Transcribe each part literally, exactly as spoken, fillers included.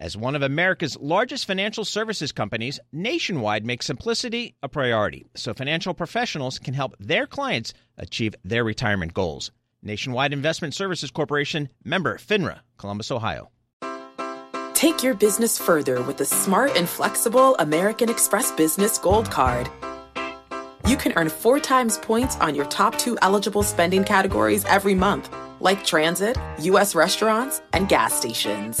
As one of America's largest financial services companies, Nationwide makes simplicity a priority so financial professionals can help their clients achieve their retirement goals. Nationwide Investment Services Corporation, member FINRA, Columbus, Ohio. Take your business further with the smart and flexible American Express Business Gold Card. You can earn four times points on your top two eligible spending categories every month, like transit, U S restaurants, and gas stations.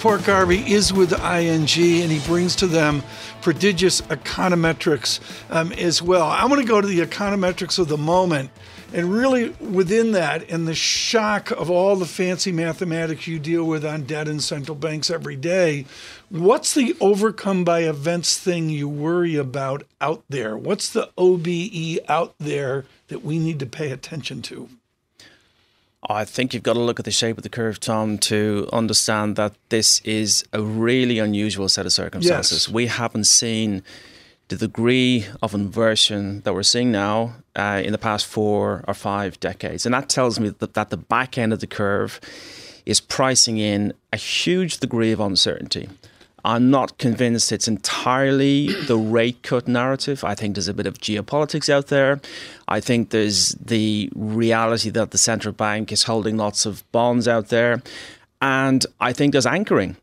Padhraic Garvey is with I N G, and he brings to them prodigious econometrics um, as well. I want to go to the econometrics of the moment, and really within that, and the shock of all the fancy mathematics you deal with on debt and central banks every day, what's the overcome by events thing you worry about out there? What's the O B E out there that we need to pay attention to? I think you've got to look at the shape of the curve, Tom, to understand that this is a really unusual set of circumstances. Yes. We haven't seen the degree of inversion that we're seeing now uh, in the past four or five decades. And that tells me that, that the back end of the curve is pricing in a huge degree of uncertainty. I'm not convinced it's entirely the rate cut narrative. I think there's a bit of geopolitics out there. I think there's the reality that the central bank is holding lots of bonds out there. And I think there's anchoring.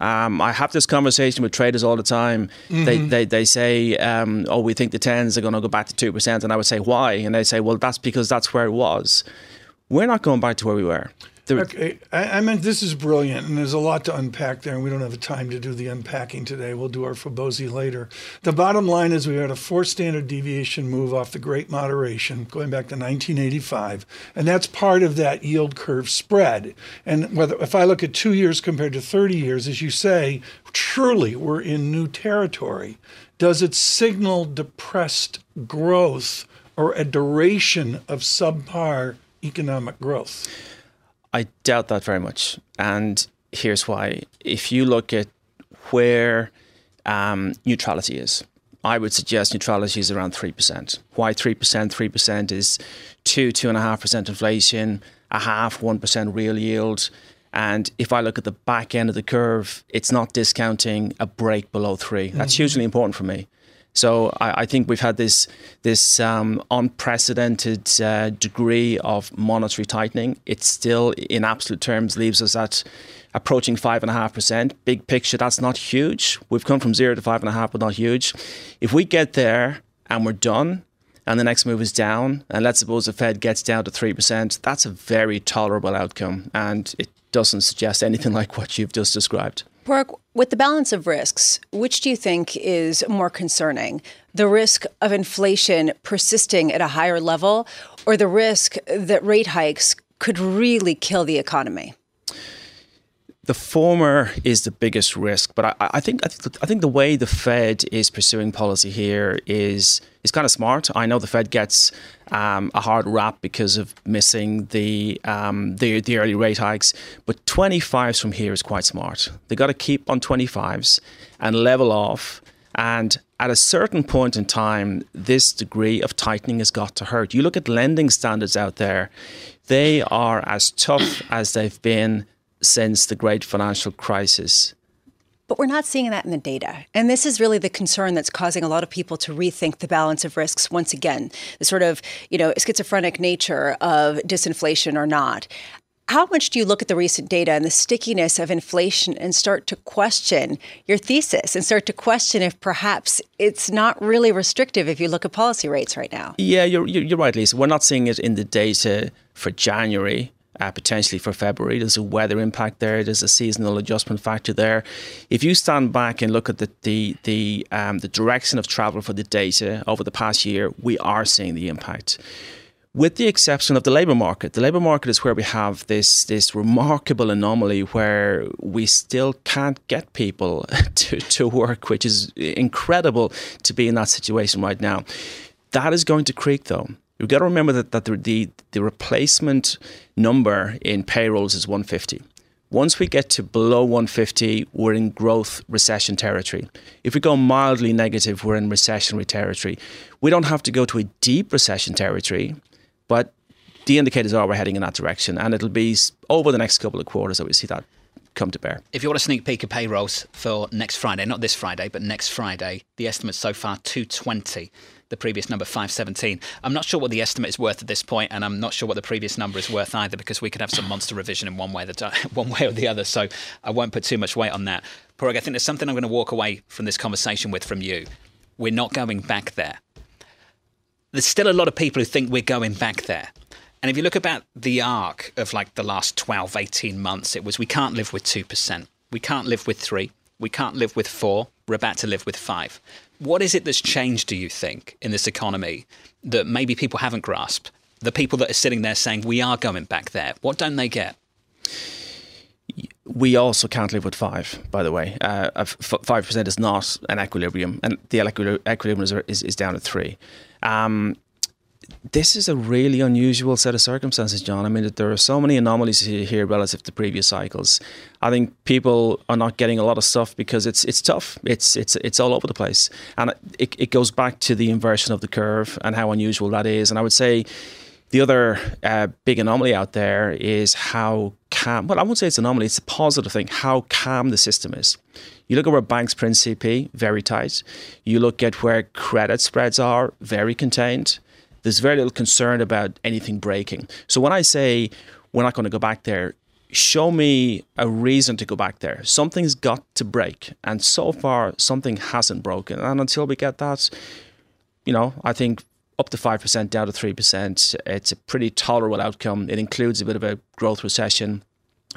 Um, I have this conversation with traders all the time. Mm-hmm. They, they they say, um, oh, we think the tens are going to go back to two percent. And I would say, why? And they say, well, that's because that's where it was. We're not going back to where we were. Okay, I, I meant this is brilliant, and there's a lot to unpack there, and we don't have the time to do the unpacking today. We'll do our Fabozzi later. The bottom line is we had a four standard deviation move off the Great Moderation going back to nineteen eighty-five, and that's part of that yield curve spread. And whether if I look at two years compared to thirty years, as you say, truly we're in new territory. Does it signal depressed growth or a duration of subpar economic growth? I doubt that very much. And here's why. If you look at where um, neutrality is, I would suggest neutrality is around three percent. Why three percent? three percent is two, two point five percent inflation, a half, one percent real yield. And if I look at the back end of the curve, it's not discounting a break below three. Mm-hmm. That's hugely important for me. So I, I think we've had this this um, unprecedented uh, degree of monetary tightening. It still, in absolute terms, leaves us at approaching five point five percent. Big picture, that's not huge. We've come from zero to five point five, but not huge. If we get there and we're done, and the next move is down, and let's suppose the Fed gets down to three percent, that's a very tolerable outcome. And it doesn't suggest anything like what you've just described. Park, with the balance of risks, which do you think is more concerning? The risk of inflation persisting at a higher level, or the risk that rate hikes could really kill the economy? The former is the biggest risk, but I, I think I, th- I think the way the Fed is pursuing policy here is is kind of smart. I know the Fed gets um, a hard rap because of missing the, um, the the early rate hikes, but twenty-fives from here is quite smart. They got to keep on twenty-fives and level off. And at a certain point in time, this degree of tightening has got to hurt. You look at lending standards out there; they are as tough as they've been since the great financial crisis. But we're not seeing that in the data. And this is really the concern that's causing a lot of people to rethink the balance of risks once again, the sort of, you know, schizophrenic nature of disinflation or not. How much do you look at the recent data and the stickiness of inflation and start to question your thesis and start to question if perhaps it's not really restrictive if you look at policy rates right now? Yeah, you're, you're right, Lisa. We're not seeing it in the data for January. uh, potentially for February. There's a weather impact there. There's a seasonal adjustment factor there. If you stand back and look at the the the, um, the direction of travel for the data over the past year, we are seeing the impact. With the exception of the labour market. The labour market is where we have this this remarkable anomaly where we still can't get people to, to work, which is incredible to be in that situation right now. That is going to creak, though. You've got to remember that, that the, the, the replacement number in payrolls is one fifty. Once we get to below one fifty, we're in growth recession territory. If we go mildly negative, we're in recessionary territory. We don't have to go to a deep recession territory, but the indicators are we're heading in that direction, and it'll be over the next couple of quarters that we see that come to bear. If you want a sneak peek of payrolls for next Friday, not this Friday, but next Friday, the estimate's so far two twenty, the previous number five seventeen. I'm not sure what the estimate is worth at this point, and I'm not sure what the previous number is worth either, because we could have some monster revision in one way, the, one way or the other, so I won't put too much weight on that. Parag, I think there's something I'm going to walk away from this conversation with from you. We're not going back there. There's still a lot of people who think we're going back there. And if you look about the arc of like the last twelve, eighteen months, it was we can't live with two percent. We can't live with three. We can't live with four. We're about to live with five. What is it that's changed, do you think, in this economy that maybe people haven't grasped? The people that are sitting there saying we are going back there, what don't they get? We also can't live with five, by the way. Uh, five percent is not an equilibrium, and the equilibrium is, is, is down at three. Um, this is a really unusual set of circumstances, John. I mean, there are so many anomalies here relative to previous cycles. I think people are not getting a lot of stuff because it's it's tough. It's it's it's all over the place. And it, it goes back to the inversion of the curve and how unusual that is. And I would say the other uh, big anomaly out there is how calm, well, I won't say it's an anomaly, it's a positive thing, how calm the system is. You look at where banks print C P, very tight. You look at where credit spreads are, very contained. There's very little concern about anything breaking. So when I say we're not going to go back there, show me a reason to go back there. Something's got to break. And so far, something hasn't broken. And until we get that, you know, I think up to five percent, down to three percent. It's a pretty tolerable outcome. It includes a bit of a growth recession,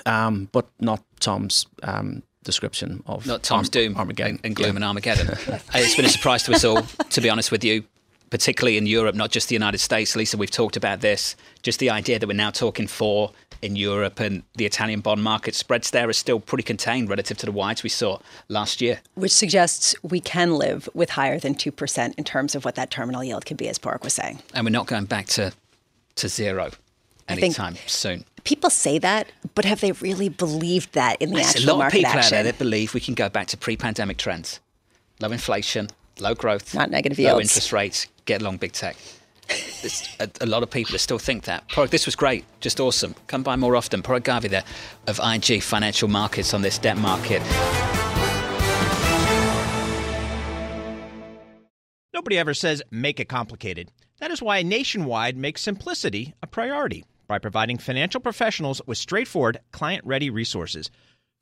um, but not Tom's um, description of Not Tom's Arm- doom Armageddon. And, and gloom yeah. and Armageddon. It's been a surprise to us all, to be honest with you, particularly in Europe, not just the United States. Lisa, we've talked about this, just the idea that we're now talking four in Europe, and the Italian bond market spreads there are still pretty contained relative to the wides we saw last year. Which suggests we can live with higher than two percent in terms of what that terminal yield could be, as Parag was saying. And we're not going back to, to zero anytime soon. People say that, but have they really believed that in the There's actual market action? There's a lot of people action? out there that believe we can go back to pre-pandemic trends. Low inflation, low growth, not negative yields, low interest rates, get along big tech. A, a lot of people that still think that. Parag, this was great, just awesome. Come by more often. Parag Garvey there of I N G Financial Markets on this debt market. Nobody ever says make it complicated. That is why Nationwide makes simplicity a priority by providing financial professionals with straightforward, client-ready resources.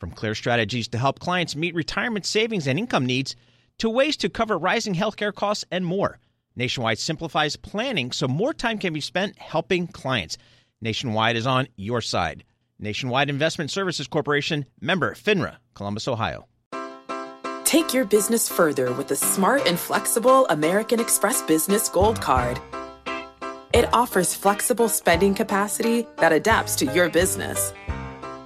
From clear strategies to help clients meet retirement savings and income needs, to ways to cover rising healthcare costs and more. Nationwide simplifies planning so more time can be spent helping clients. Nationwide is on your side. Nationwide Investment Services Corporation, member FINRA, Columbus, Ohio. Take your business further with the smart and flexible American Express Business Gold Card. It offers flexible spending capacity that adapts to your business.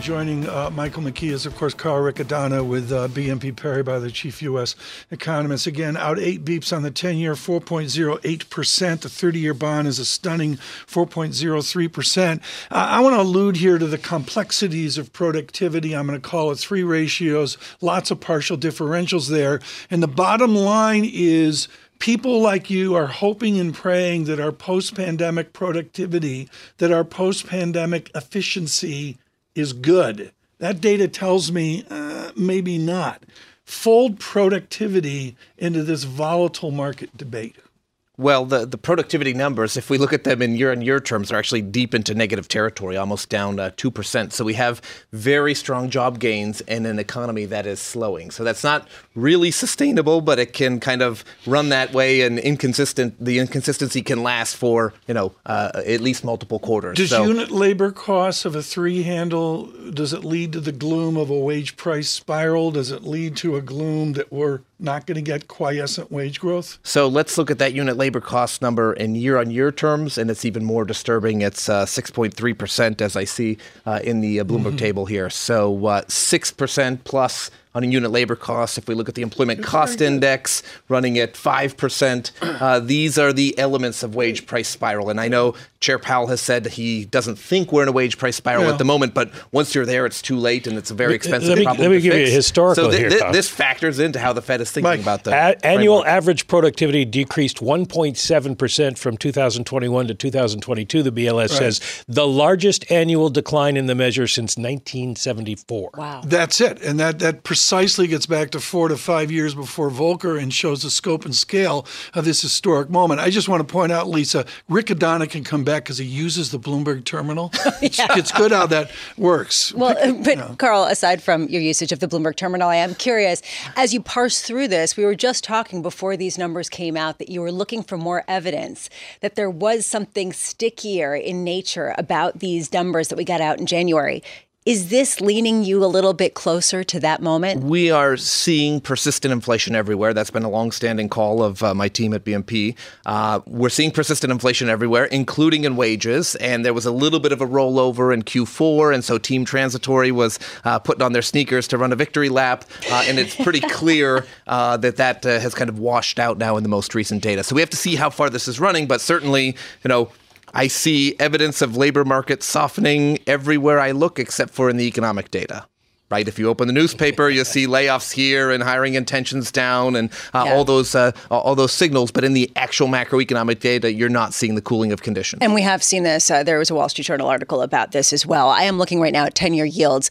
Joining uh, Michael McKee is, of course, Carl Riccadonna with uh, B N P Paribas, the chief U S economist. Again, out eight beeps on the ten-year, four point oh eight percent. The thirty-year bond is a stunning four point oh three percent. Uh, I want to allude here to the complexities of productivity. I'm going to call it three ratios, lots of partial differentials there. And the bottom line is, people like you are hoping and praying that our post-pandemic productivity, that our post-pandemic efficiency is good. That data tells me uh, maybe not. fold productivity into this volatile market debate? Well, the, the productivity numbers, if we look at them in year-on-year terms, are actually deep into negative territory, almost down uh, two percent. So we have very strong job gains in an economy that is slowing. So that's not really sustainable, but it can kind of run that way, and inconsistent. The inconsistency can last for, you know, uh, at least multiple quarters. Does so, unit labor costs of a three handle, does it lead to the gloom of a wage price spiral? Does it lead to a gloom that we're not going to get quiescent wage growth? So let's look at that unit labor cost number in year-on-year terms, and it's even more disturbing. It's uh, six point three percent, as I see uh, in the uh, Bloomberg mm-hmm. table here. So uh, six percent plus on unit labor costs. If we look at the employment it's cost index running at five percent, uh, these are the elements of wage price spiral. And I know Chair Powell has said he doesn't think we're in a wage price spiral no. at the moment, but once you're there, it's too late, and it's a very expensive let me, problem let me to give fix. You a historical so th- here, th- Tom. This factors into how the Fed is thinking Mike, about the a- annual framework. Average productivity decreased one point seven percent from two thousand twenty-one to two thousand twenty-two, the B L S right. says, the largest annual decline in the measure since nineteen seventy-four. Wow. That's it. And that, that precisely gets back to four to five years before Volcker and shows the scope and scale of this historic moment. I just want to point out, Lisa, Riccadonna can come back because he uses the Bloomberg Terminal. yeah. It's good how that works. Well, but, but you know. Carl, aside from your usage of the Bloomberg Terminal, I am curious, as you parse through this, we were just talking before these numbers came out that you were looking for more evidence that there was something stickier in nature about these numbers that we got out in January. Is this leaning you a little bit closer to that moment? We are seeing persistent inflation everywhere. That's been a longstanding call of uh, my team at B N P. Uh, we're seeing persistent inflation everywhere, including in wages. And there was a little bit of a rollover in Q four. And so Team Transitory was uh, putting on their sneakers to run a victory lap. Uh, and it's pretty clear uh, that that uh, has kind of washed out now in the most recent data. So we have to see how far this is running. But certainly, you know, I see evidence of labor market softening everywhere I look, except for in the economic data, right? If you open the newspaper, you see layoffs here and hiring intentions down and uh, yeah. all those uh, all those signals. But in the actual macroeconomic data, you're not seeing the cooling of conditions. And we have seen this. Uh, there was a Wall Street Journal article about this as well. I am looking right now at ten-year yields,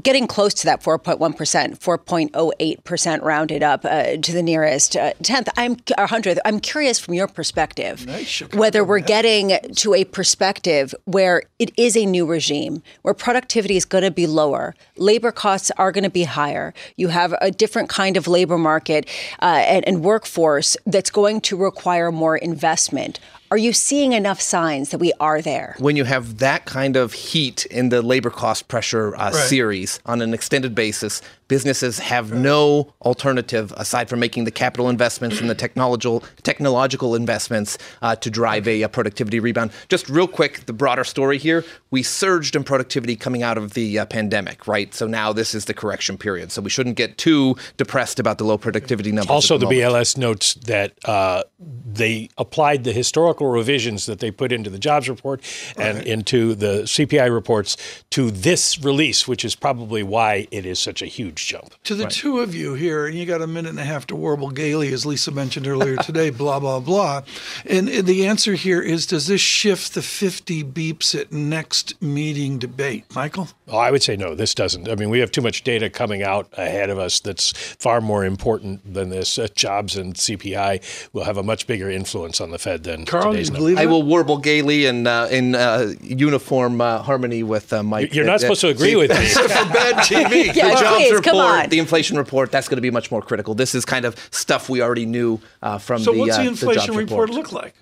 getting close to that four point one percent, four point oh eight percent rounded up uh, to the nearest uh, tenth, I'm or hundredth. I'm curious from your perspective, nice, whether we're getting to a perspective where it is a new regime, where productivity is going to be lower, labor costs are going to be higher. You have a different kind of labor market uh, and, and workforce that's going to require more investment. Are you seeing enough signs that we are there? When you have that kind of heat in the labor cost pressure uh, right. series on an extended basis, businesses have no alternative aside from making the capital investments and the technological technological investments uh, to drive a, a productivity rebound. Just real quick, the broader story here, we surged in productivity coming out of the uh, pandemic, right? So now this is the correction period. So we shouldn't get too depressed about the low productivity numbers. Also, the, the B L S notes that uh, they applied the historical revisions that they put into the jobs report and right. into the C P I reports to this release, which is probably why it is such a huge jump. To the right. two of you here, and you got a minute and a half to warble gaily, as Lisa mentioned earlier today, blah, blah, blah. And, and the answer here is, does this shift the fifty beeps at next meeting debate? Michael? Oh, I would say no, this doesn't. I mean, we have too much data coming out ahead of us that's far more important than this. Uh, jobs and C P I will have a much bigger influence on the Fed than Carl. I will warble gaily and uh, in uh, uniform uh, harmony with uh, Mike. You're not uh, supposed to agree with me. For bad T V, yeah, the jobs please, report, the inflation report, that's going to be much more critical. This is kind of stuff we already knew uh, from so the, uh, the jobs report. So what's the inflation report look like?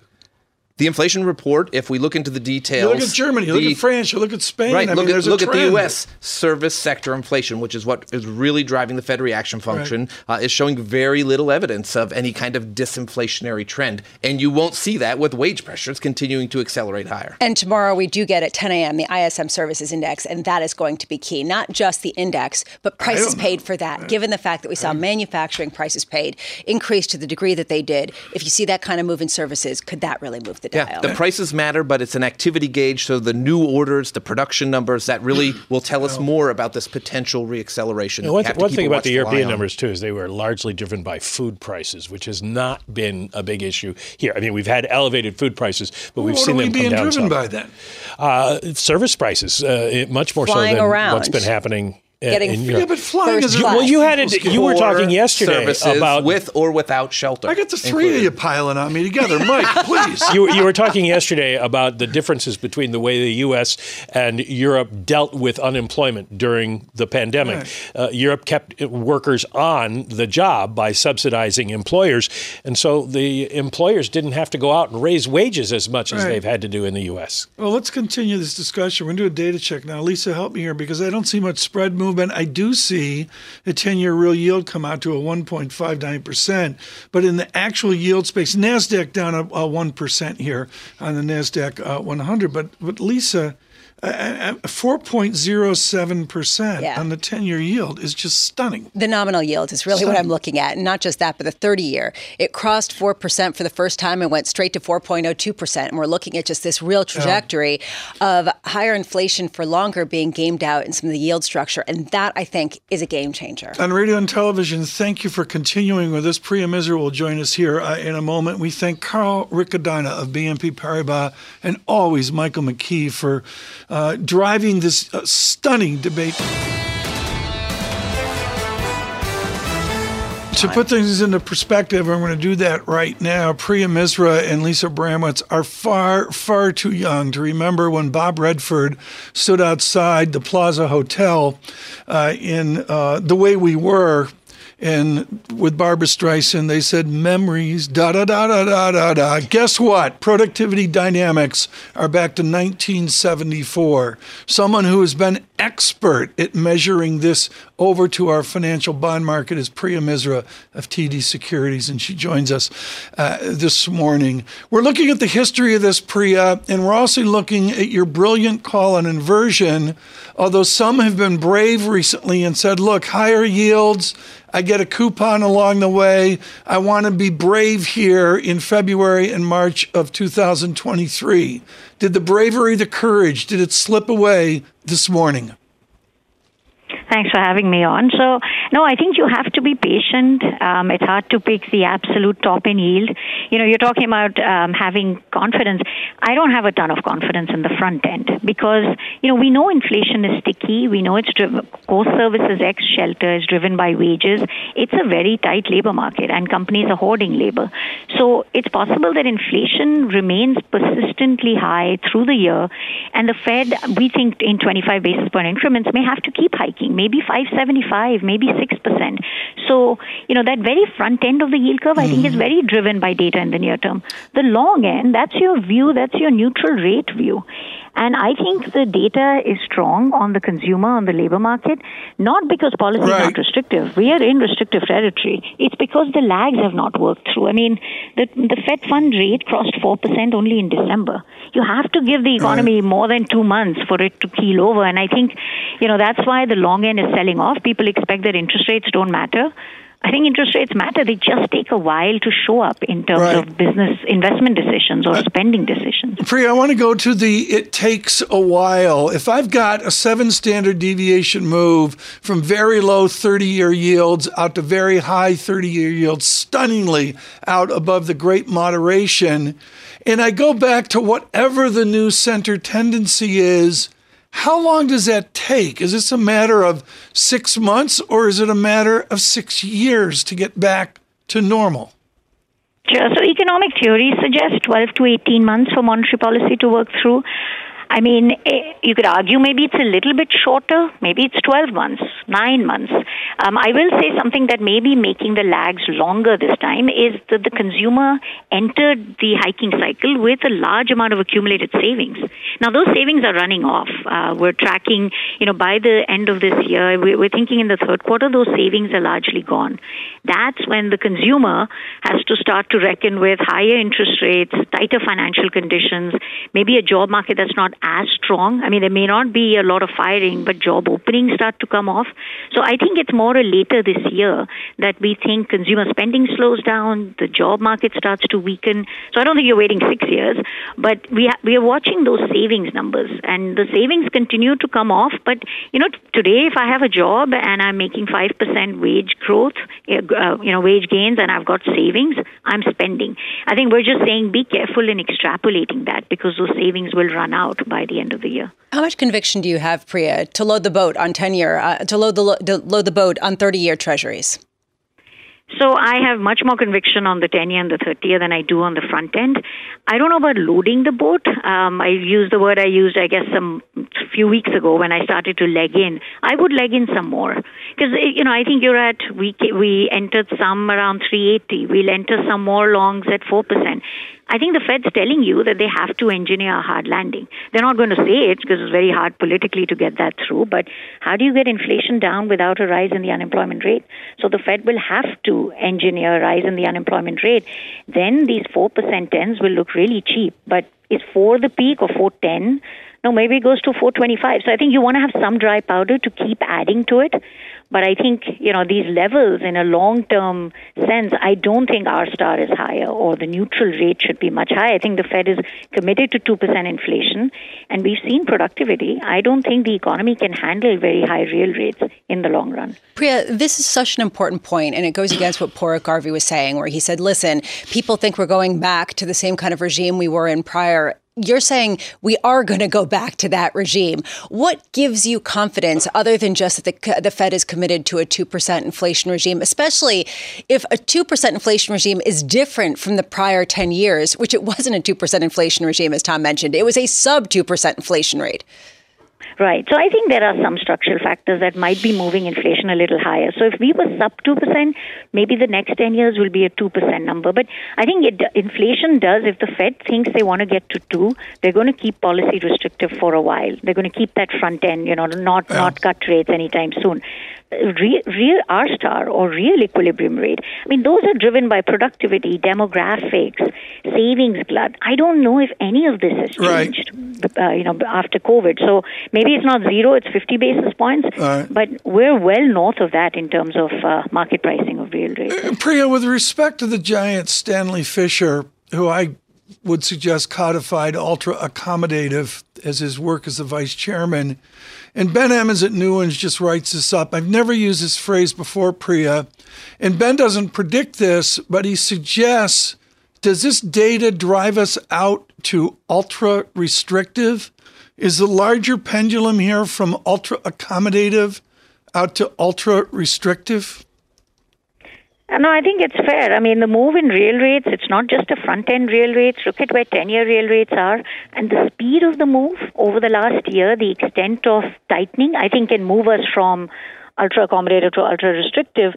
The inflation report, if we look into the details. You look at Germany, you the, look at France, you look at Spain. Right, I look, mean, at, look at the U S service sector inflation, which is what is really driving the Fed reaction function, right. uh, is showing very little evidence of any kind of disinflationary trend. And you won't see that with wage pressures continuing to accelerate higher. And tomorrow we do get at ten a.m. the I S M Services Index, and that is going to be key. Not just the index, but prices paid for that, right. given the fact that we saw right. manufacturing prices paid increase to the degree that they did. If you see that kind of move in services, could that really move the Yeah, the prices matter, but it's an activity gauge. So the new orders, the production numbers, that really will tell us more about this potential reacceleration. You know, one th- one thing about the European numbers, too, is they were largely driven by food prices, which has not been a big issue here. I mean, we've had elevated food prices, but we've seen them come down. What are we being driven by then? Uh, service prices, uh, much more so than what's been happening getting in Europe. Yeah, but flying is well. You had it. You were talking yesterday about with or without shelter. I got the three included. of you piling on me together, Mike. Please. You, you were talking yesterday about the differences between the way the U S and Europe dealt with unemployment during the pandemic. Right. Uh, Europe kept workers on the job by subsidizing employers, and so the employers didn't have to go out and raise wages as much right. as they've had to do in the U S. Well, let's continue this discussion. We're going to do a data check now. Lisa, help me here because I don't see much spread movement. Movement. I do see the ten-year real yield come out to a one point five nine percent, but in the actual yield space, NASDAQ down a, a one percent here on the NASDAQ uh, one hundred. But, but Lisa, uh, four point oh seven percent yeah. on the ten-year yield is just stunning. The nominal yield is really stunning. What I'm looking at, and not just that, but the thirty-year. It crossed four percent for the first time and went straight to four point oh two percent, and we're looking at just this real trajectory yeah. of higher inflation for longer being gamed out in some of the yield structure, and that, I think, is a game changer. On radio and television, thank you for continuing with us. Priya Misra will join us here uh, in a moment. We thank Carl Riccadonna of B N P Paribas and always Michael McKee for Uh, driving this uh, stunning debate. To put things into perspective, I'm going to do that right now. Priya Misra and Lisa Abramowitz are far, far too young to remember when Bob Redford stood outside the Plaza Hotel uh, in uh, The Way We Were. And with Barbra Streisand, they said memories, da-da-da-da-da-da-da. Guess what? Productivity dynamics are back to nineteen seventy-four. Someone who has been expert at measuring this over to our financial bond market is Priya Misra of T D Securities, and she joins us uh, this morning. We're looking at the history of this, Priya, and we're also looking at your brilliant call on inversion, although some have been brave recently and said, look, higher yields, I get a coupon along the way. I want to be brave here in February and March of two thousand twenty-three. Did the bravery, the courage, did it slip away this morning? Thanks for having me on. So, no, I think you have to be patient. Um, it's hard to pick the absolute top in yield. You know, you're talking about um, having confidence. I don't have a ton of confidence in the front end because, you know, we know inflation is sticky. We know it's driven, core services ex shelter is driven by wages. It's a very tight labor market and companies are hoarding labor. So it's possible that inflation remains persistently high through the year. And the Fed, we think in twenty-five basis point increments, may have to keep hiking. Maybe five seventy-five, maybe six percent. So, you know, that very front end of the yield curve, I think, is very driven by data in the near term. The long end, that's your view, that's your neutral rate view. And I think the data is strong on the consumer, on the labor market, not because policy is right. not restrictive. We are in restrictive territory. It's because the lags have not worked through. I mean, the, the Fed fund rate crossed four percent only in December. You have to give the economy right. more than two months for it to keel over. And I think, you know, that's why the long end is selling off. People expect that interest rates don't matter. I think interest rates matter. They just take a while to show up in terms right. of business investment decisions or uh, spending decisions. Priya, I want to go to the it takes a while. If I've got a seven standard deviation move from very low thirty-year yields out to very high thirty-year yields, stunningly out above the Great Moderation, and I go back to whatever the new center tendency is, how long does that take? Is this a matter of six months or is it a matter of six years to get back to normal? Sure. So economic theory suggests twelve to eighteen months for monetary policy to work through. I mean, you could argue maybe it's a little bit shorter. Maybe it's twelve months, nine months. Um, I will say something that may be making the lags longer this time is that the consumer entered the hiking cycle with a large amount of accumulated savings. Now, those savings are running off. Uh, we're tracking, you know, by the end of this year, we're thinking in the third quarter, those savings are largely gone. That's when the consumer has to start to reckon with higher interest rates, tighter financial conditions, maybe a job market that's not as strong. I mean, there may not be a lot of firing, but job openings start to come off. So I think it's more or later this year that we think consumer spending slows down, the job market starts to weaken. So I don't think you're waiting six years, but we, ha- we are watching those savings numbers, and the savings continue to come off. But, you know, t- today, if I have a job and I'm making five percent wage growth, uh, you know, wage gains and I've got savings, I'm spending. I think we're just saying be careful in extrapolating that because those savings will run out by the end of the year. How much conviction do you have, Priya, to load the boat on ten-year, uh, to load the lo- to load the boat on thirty-year Treasuries? So I have much more conviction on the ten-year and the thirty-year than I do on the front end. I don't know about loading the boat. Um, I used the word I used, I guess, some few weeks ago when I started to leg in. I would leg in some more because, you know, I think you're at, we, we entered some around three eighty. We'll enter some more longs at four percent. I think the Fed's telling you that they have to engineer a hard landing. They're not going to say it because it's very hard politically to get that through. But how do you get inflation down without a rise in the unemployment rate? So the Fed will have to engineer a rise in the unemployment rate. Then these four percent tens will look really cheap. But is four the peak or four ten? No, maybe it goes to four twenty-five. So I think you want to have some dry powder to keep adding to it. But I think, you know, these levels in a long-term sense, I don't think our star is higher or the neutral rate should be much higher. I think the Fed is committed to two percent inflation and we've seen productivity. I don't think the economy can handle very high real rates in the long run. Priya, this is such an important point and it goes against what Padhraic Garvey was saying where he said, listen, people think we're going back to the same kind of regime we were in prior. You're saying we are going to go back to that regime. What gives you confidence other than just that the, the Fed is committed to a two percent inflation regime, especially if a two percent inflation regime is different from the prior ten years, which it wasn't a two percent inflation regime, as Tom mentioned. It was a sub two percent inflation rate. Right. So I think there are some structural factors that might be moving inflation a little higher. So if we were sub two percent, maybe the next ten years will be a two percent number. But I think it, inflation does, if the Fed thinks they want to get to two, they're going to keep policy restrictive for a while. They're going to keep that front end, you know, not, yeah. not cut rates anytime soon. Real, real R star or real equilibrium rate. I mean, those are driven by productivity, demographics, savings glut. I don't know if any of this has changed, right. uh, you know, after COVID. So maybe it's not zero, it's fifty basis points. Right. But we're well north of that in terms of uh, market pricing of real rates. Uh, Priya, with respect to the giant Stanley Fisher, who I would suggest codified ultra accommodative as his work as the vice chairman. And Ben Emmons at Newlands just writes this up. I've never used this phrase before, Priya. And Ben doesn't predict this, but he suggests, does this data drive us out to ultra restrictive? Is the larger pendulum here from ultra accommodative out to ultra restrictive? No, I think it's fair. I mean, the move in real rates, it's not just the front-end real rates. Look at where ten-year real rates are. And the speed of the move over the last year, the extent of tightening, I think can move us from ultra-accommodative to ultra-restrictive.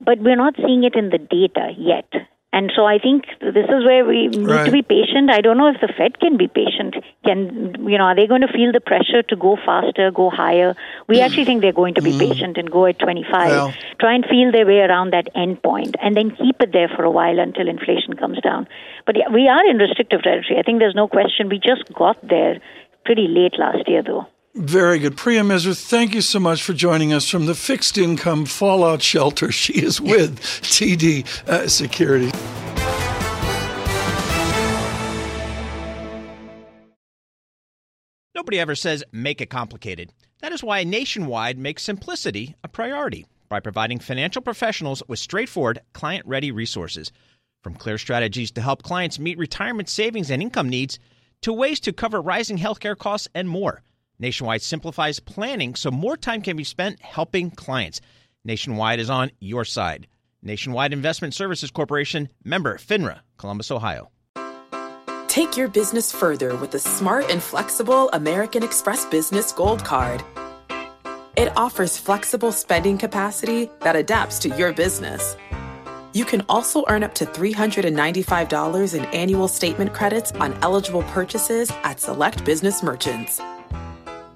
But we're not seeing it in the data yet. And so I think this is where we need right. to be patient. I don't know if the Fed can be patient. Can you know? Are they going to feel the pressure to go faster, go higher? We actually think they're going to be mm-hmm. patient and go at twenty-five, well. try and feel their way around that end point, and then keep it there for a while until inflation comes down. But yeah, we are in restrictive territory. I think there's no question. We just got there pretty late last year, though. Very good. Priya Misra, thank you so much for joining us from the Fixed Income Fallout Shelter. She is with T D uh, Securities. Nobody ever says make it complicated. That is why Nationwide makes simplicity a priority by providing financial professionals with straightforward, client-ready resources. From clear strategies to help clients meet retirement savings and income needs to ways to cover rising healthcare costs and more. Nationwide simplifies planning so more time can be spent helping clients. Nationwide is on your side. Nationwide Investment Services Corporation, member FINRA, Columbus, Ohio. Take your business further with the smart and flexible American Express Business Gold Card. It offers flexible spending capacity that adapts to your business. You can also earn up to three hundred ninety-five dollars in annual statement credits on eligible purchases at select business merchants.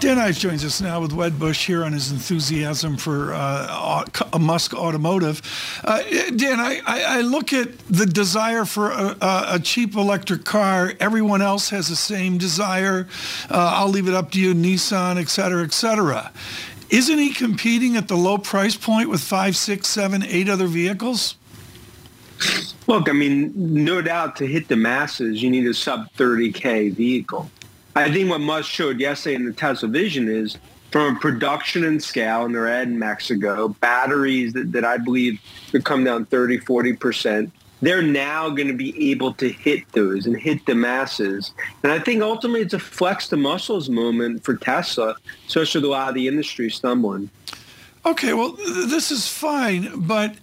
Dan Ives joins us now with Wedbush here on his enthusiasm for uh, Musk Automotive. Uh, Dan, I, I look at the desire for a, a cheap electric car. Everyone else has the same desire. Uh, I'll leave it up to you, Nissan, et cetera, et cetera. Isn't he competing at the low price point with five, six, seven, eight other vehicles? Look, I mean, no doubt to hit the masses, you need a sub thirty K vehicle. I think what Musk showed yesterday in the Tesla Vision is from a production and scale, and they're in Mexico, batteries that, that I believe could come down thirty, forty percent. They're now going to be able to hit those and hit the masses. And I think ultimately it's a flex the muscles moment for Tesla, especially with a lot of the industry stumbling. Okay, well, this is fine, but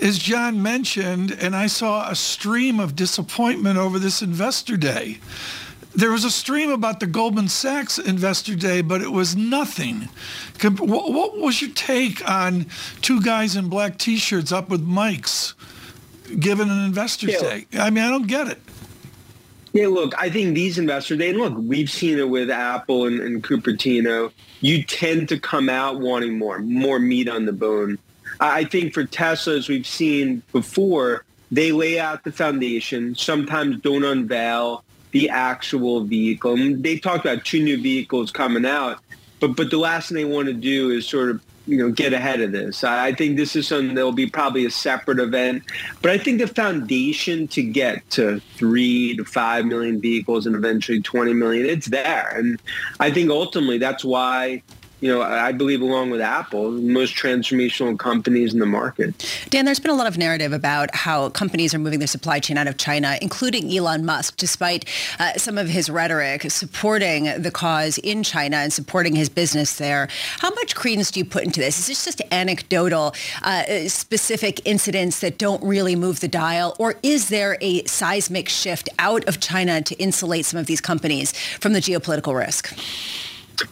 as John mentioned, and I saw a stream of disappointment over this investor day. There was a stream about the Goldman Sachs investor day, but it was nothing. What was your take on two guys in black T-shirts up with mics given an investor yeah. day? I mean, I don't get it. Yeah, look, I think these investors, they look, we've seen it with Apple and, and Cupertino. You tend to come out wanting more, more meat on the bone. I think for Tesla, as we've seen before, they lay out the foundation, sometimes don't unveil the actual vehicle. I mean, they talked about two new vehicles coming out, but but the last thing they want to do is sort of, you know, get ahead of this. I think this is something that will be probably a separate event. But I think the foundation to get to three to five million vehicles and eventually twenty million, it's there. And I think ultimately that's why, you know, I believe along with Apple, most transformational companies in the market. Dan, there's been a lot of narrative about how companies are moving their supply chain out of China, including Elon Musk, despite uh, some of his rhetoric supporting the cause in China and supporting his business there. How much credence do you put into this? Is this just anecdotal, uh, specific incidents that don't really move the dial? Or is there a seismic shift out of China to insulate some of these companies from the geopolitical risk?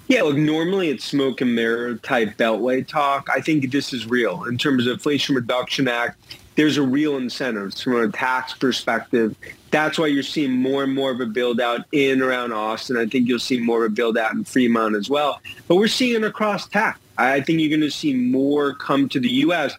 Yeah, look, normally it's smoke and mirror type beltway talk. I think this is real. In terms of Inflation Reduction Act, there's a real incentive from a tax perspective. That's why you're seeing more and more of a build out in and around Austin. I think you'll see more of a build out in Fremont as well. But we're seeing it across tech. I think you're going to see more come to the U S.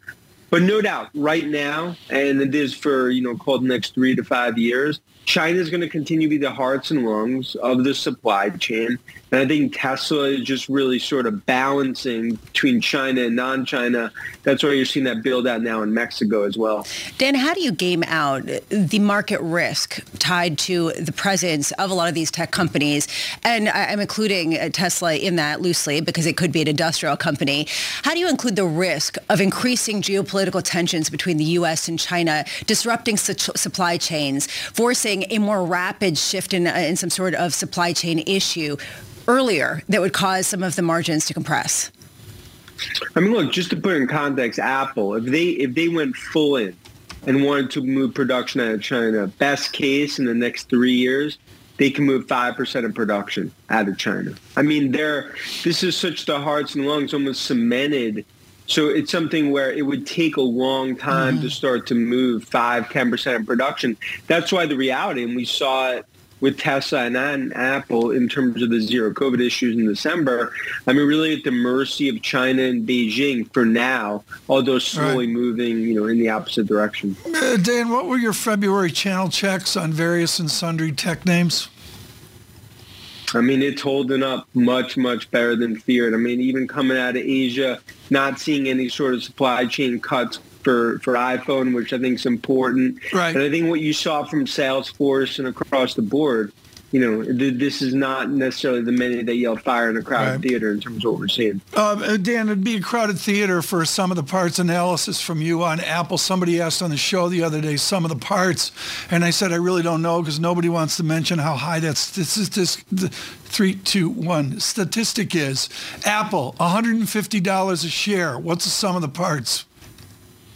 But no doubt, right now, and it is for, you know, called the next three to five years, China is going to continue to be the hearts and lungs of the supply chain. And I think Tesla is just really sort of balancing between China and non-China. That's why you're seeing that build out now in Mexico as well. Dan, how do you game out the market risk tied to the presence of a lot of these tech companies? And I'm including Tesla in that loosely because it could be an industrial company. How do you include the risk of increasing geopolitical tensions between the U S and China, disrupting su- supply chains, forcing a more rapid shift in, uh, in some sort of supply chain issue earlier that would cause some of the margins to compress? I mean, look, just to put in context, Apple, if they if they went full in and wanted to move production out of China, best case in the next three years, they can move five percent of production out of China. I mean, they're, this is such the hearts and lungs, almost cemented. So it's something where it would take a long time mm-hmm. to start to move five, ten percent of production. That's why the reality, and we saw it with Tesla and, and Apple in terms of the zero COVID issues in December, I mean, really at the mercy of China and Beijing for now, although slowly right. moving, you know, in the opposite direction. Uh, Dan, what were your February channel checks on various and sundry tech names? I mean, it's holding up much, much better than feared. I mean, even coming out of Asia, not seeing any sort of supply chain cuts for, for iPhone, which I think is important. Right. And I think what you saw from Salesforce and across the board, you know, th- this is not necessarily the many that yell fire in a crowded right. theater in terms of what we're seeing. Uh, Dan, it'd be a crowded theater for some of the parts analysis from you on Apple. Somebody asked on the show the other day, some of the parts, and I said, I really don't know because nobody wants to mention how high that statistic, the three, two, one statistic is. Apple, one hundred fifty dollars a share. What's the sum of the parts?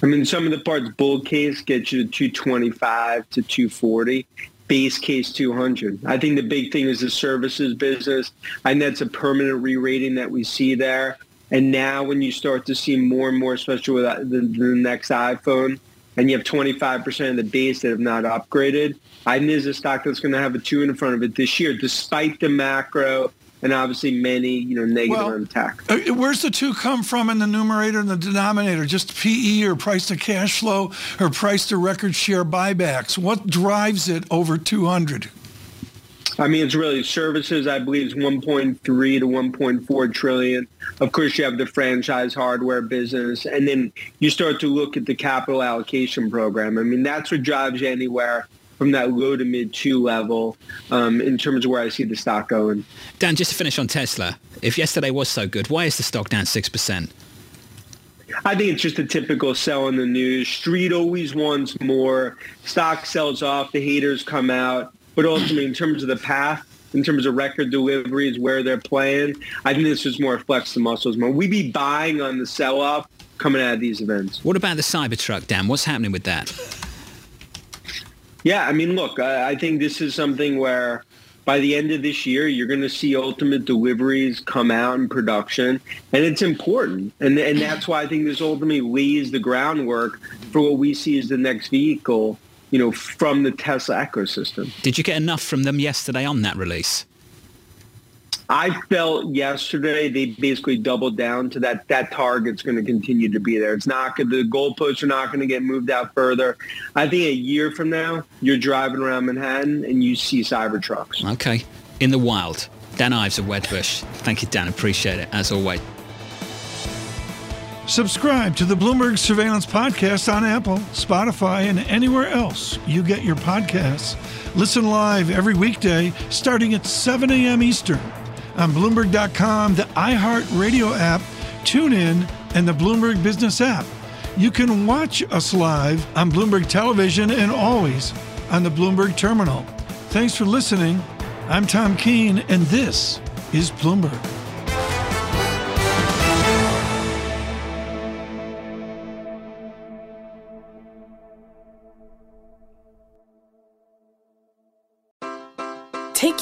I mean, sum of the parts bull case gets you to two twenty-five to two forty. Base case two hundred. I think the big thing is the services business. And that's a permanent re-rating that we see there. And now when you start to see more and more, especially with the, the next iPhone, and you have twenty-five percent of the base that have not upgraded, I think this is a stock that's going to have a two in front of it this year, despite the macro and obviously many, you know, negative well, impact. Where's the two come from in the numerator and the denominator? Just P E or price to cash flow or price to record share buybacks? What drives it over two hundred? I mean, it's really services, I believe, is one point three to one point four trillion. Of course, you have the franchise hardware business, and then you start to look at the capital allocation program. I mean, that's what drives you anywhere from that low to mid two level um, in terms of where I see the stock going. Dan, just to finish on Tesla, if yesterday was so good, why is the stock down six percent? I think it's just a typical sell in the news. Street always wants more. Stock sells off. The haters come out. But ultimately, in terms of the path, in terms of record deliveries, where they're playing, I think this is more flex the muscles. More. We be buying on the sell-off coming out of these events. What about the Cybertruck, Dan? What's happening with that? Yeah, I mean, look, I, I think this is something where by the end of this year, you're going to see ultimate deliveries come out in production, and it's important. And, and that's why I think this ultimately lays the groundwork for what we see as the next vehicle, you know, from the Tesla ecosystem. Did you get enough from them yesterday on that release? I felt yesterday they basically doubled down to that. That target's going to continue to be there. It's not good. The goalposts are not going to get moved out further. I think a year from now, you're driving around Manhattan and you see Cybertrucks. Okay. In the wild. Dan Ives of Wedbush. Thank you, Dan. Appreciate it, as always. Subscribe to the Bloomberg Surveillance Podcast on Apple, Spotify, and anywhere else you get your podcasts. Listen live every weekday starting at seven a.m. Eastern on Bloomberg dot com, the iHeartRadio app, TuneIn, and the Bloomberg Business App. You can watch us live on Bloomberg Television and always on the Bloomberg Terminal. Thanks for listening. I'm Tom Keene, and this is Bloomberg. Take